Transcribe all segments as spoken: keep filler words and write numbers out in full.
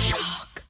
Shock.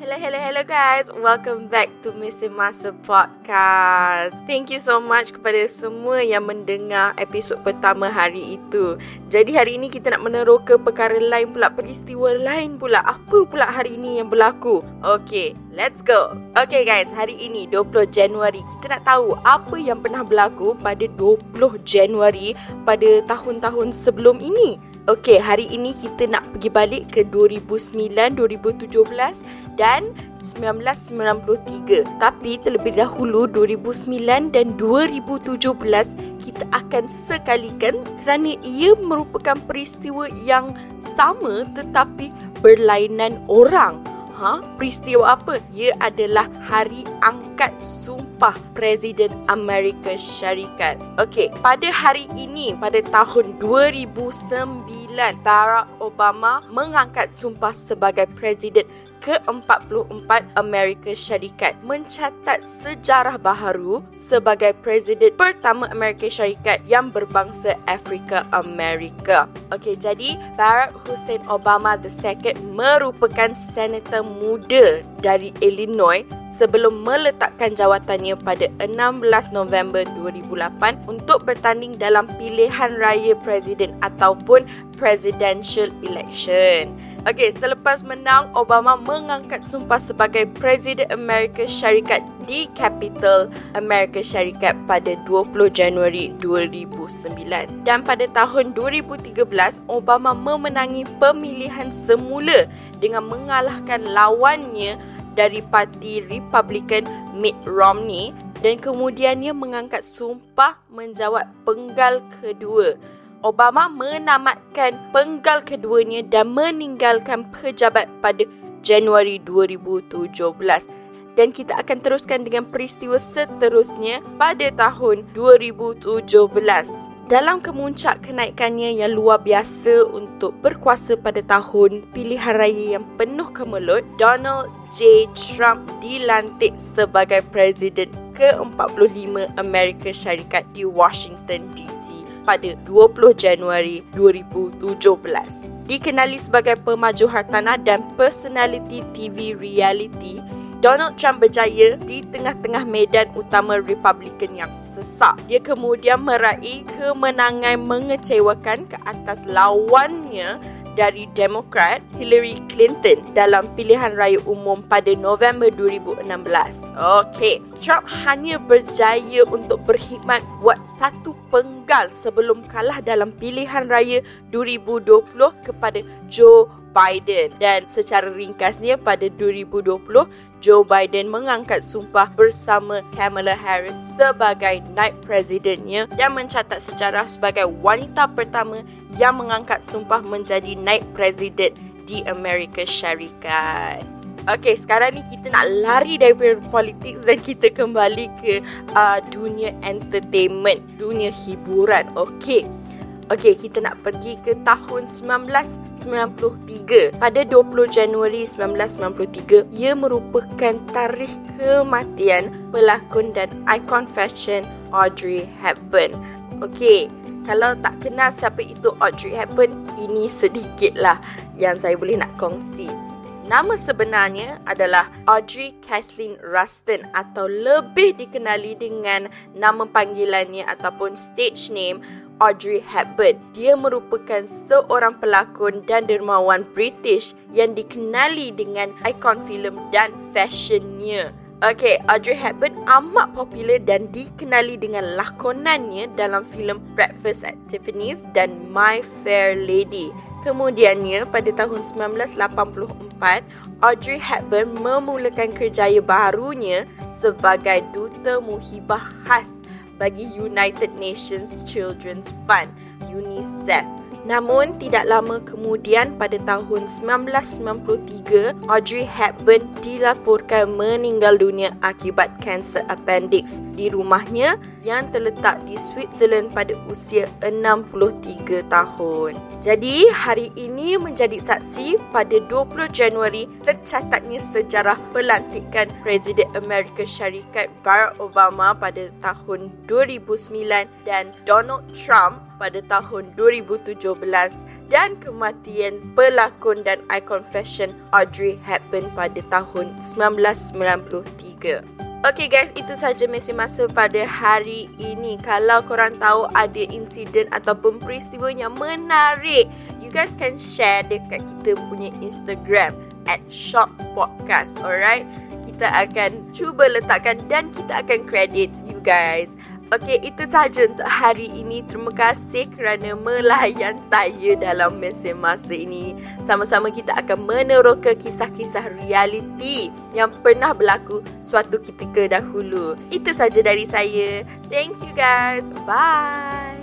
Hello, hello, hello guys. Welcome back to Mesin Masa Podcast. Thank you so much kepada semua yang mendengar episod pertama hari itu. Jadi hari ini kita nak meneroka perkara lain pula, peristiwa lain pula. Apa pula hari ini yang berlaku? Okay. Let's go. Okay guys, hari ini dua puluh Januari, kita nak tahu apa yang pernah berlaku pada dua puluh Januari pada tahun-tahun sebelum ini. Okay, hari ini kita nak pergi balik ke dua ribu sembilan, dua ribu tujuh belas dan seribu sembilan ratus sembilan puluh tiga. Tapi terlebih dahulu dua ribu sembilan dan dua ribu tujuh belas kita akan sekalikan kerana ia merupakan peristiwa yang sama tetapi berlainan orang. Ha? Peristiwa apa? Ia adalah Hari Angkat Sumpah Presiden Amerika Syarikat. Okey, pada hari ini, pada tahun dua ribu sembilan, Barack Obama mengangkat sumpah sebagai Presiden ke empat puluh empat Amerika Syarikat, mencatat sejarah baharu sebagai presiden pertama Amerika Syarikat yang berbangsa Afrika Amerika. Okey, jadi Barack Hussein Obama the second merupakan senator muda dari Illinois sebelum meletakkan jawatannya pada enam belas November dua ribu lapan untuk bertanding dalam pilihan raya presiden ataupun presidential election. Okey, selepas menang, Obama mengangkat sumpah sebagai Presiden Amerika Syarikat di Capitol Amerika Syarikat pada dua puluh Januari dua ribu sembilan. Dan pada tahun dua ribu tiga belas, Obama memenangi pemilihan semula dengan mengalahkan lawannya dari Parti Republikan Mitt Romney dan kemudiannya mengangkat sumpah menjawat penggal kedua. Obama menamatkan penggal keduanya dan meninggalkan pejabat pada Januari dua ribu tujuh belas. Dan kita akan teruskan dengan peristiwa seterusnya pada tahun dua ribu tujuh belas. Dalam kemuncak kenaikannya yang luar biasa untuk berkuasa pada tahun pilihan raya yang penuh kemelut, Donald J. Trump dilantik sebagai Presiden ke empat puluh lima Amerika Syarikat di Washington D C pada dua puluh Januari dua ribu tujuh belas. Dikenali sebagai pemaju hartanah dan personality T V reality, Donald Trump berjaya di tengah-tengah medan utama Republikan yang sesak. Dia kemudian meraih kemenangan mengecewakan ke atas lawannya dari Demokrat Hillary Clinton dalam pilihan raya umum pada November dua ribu enam belas. Okey, Trump hanya berjaya untuk berkhidmat buat satu penggal sebelum kalah dalam pilihan raya dua ribu dua puluh kepada Joe Biden. Dan secara ringkasnya pada dua ribu dua puluh, Joe Biden mengangkat sumpah bersama Kamala Harris sebagai naib presidennya dan mencatat sejarah sebagai wanita pertama yang mengangkat sumpah menjadi naib presiden di Amerika Syarikat. Okey, sekarang ni kita nak lari daripada politik dan kita kembali ke uh, dunia entertainment, dunia hiburan. Okey. Okey, kita nak pergi ke tahun seribu sembilan ratus sembilan puluh tiga. Pada dua puluh Januari seribu sembilan ratus sembilan puluh tiga, ia merupakan tarikh kematian pelakon dan ikon fashion Audrey Hepburn. Okey, kalau tak kenal siapa itu Audrey Hepburn, ini sedikitlah yang saya boleh nak kongsi. Nama sebenarnya adalah Audrey Kathleen Ruston atau lebih dikenali dengan nama panggilannya ataupun stage name Audrey Hepburn. Dia merupakan seorang pelakon dan dermawan British yang dikenali dengan ikon filem dan fashionnya. Okey, Audrey Hepburn amat popular dan dikenali dengan lakonannya dalam filem Breakfast at Tiffany's dan My Fair Lady. Kemudiannya, pada tahun seribu sembilan ratus lapan puluh empat, Audrey Hepburn memulakan kerjaya barunya sebagai Duta Muhibah Khas bagi United Nations Children's Fund, UNICEF. Namun, tidak lama kemudian pada tahun sembilan belas sembilan puluh tiga, Audrey Hepburn dilaporkan meninggal dunia akibat kanser appendix di rumahnya yang terletak di Switzerland pada usia enam puluh tiga tahun. Jadi, hari ini menjadi saksi pada dua puluh Januari tercatatnya sejarah pelantikan Presiden Amerika Syarikat Barack Obama pada tahun dua ribu sembilan dan Donald Trump pada tahun dua ribu tujuh belas dan kematian pelakon dan ikon fashion Audrey Hepburn pada tahun sembilan belas sembilan puluh tiga. Okey guys, itu sahaja mesin masa pada hari ini. Kalau korang tahu ada insiden ataupun peristiwa yang menarik, you guys can share dekat kita punya Instagram at Shop Podcast, alright? Kita akan cuba letakkan dan kita akan credit you guys. Okey, itu sahaja untuk hari ini. Terima kasih kerana melayan saya dalam mesin masa ini. Sama-sama kita akan meneroka kisah-kisah realiti yang pernah berlaku suatu ketika dahulu. Itu sahaja dari saya. Thank you guys. Bye.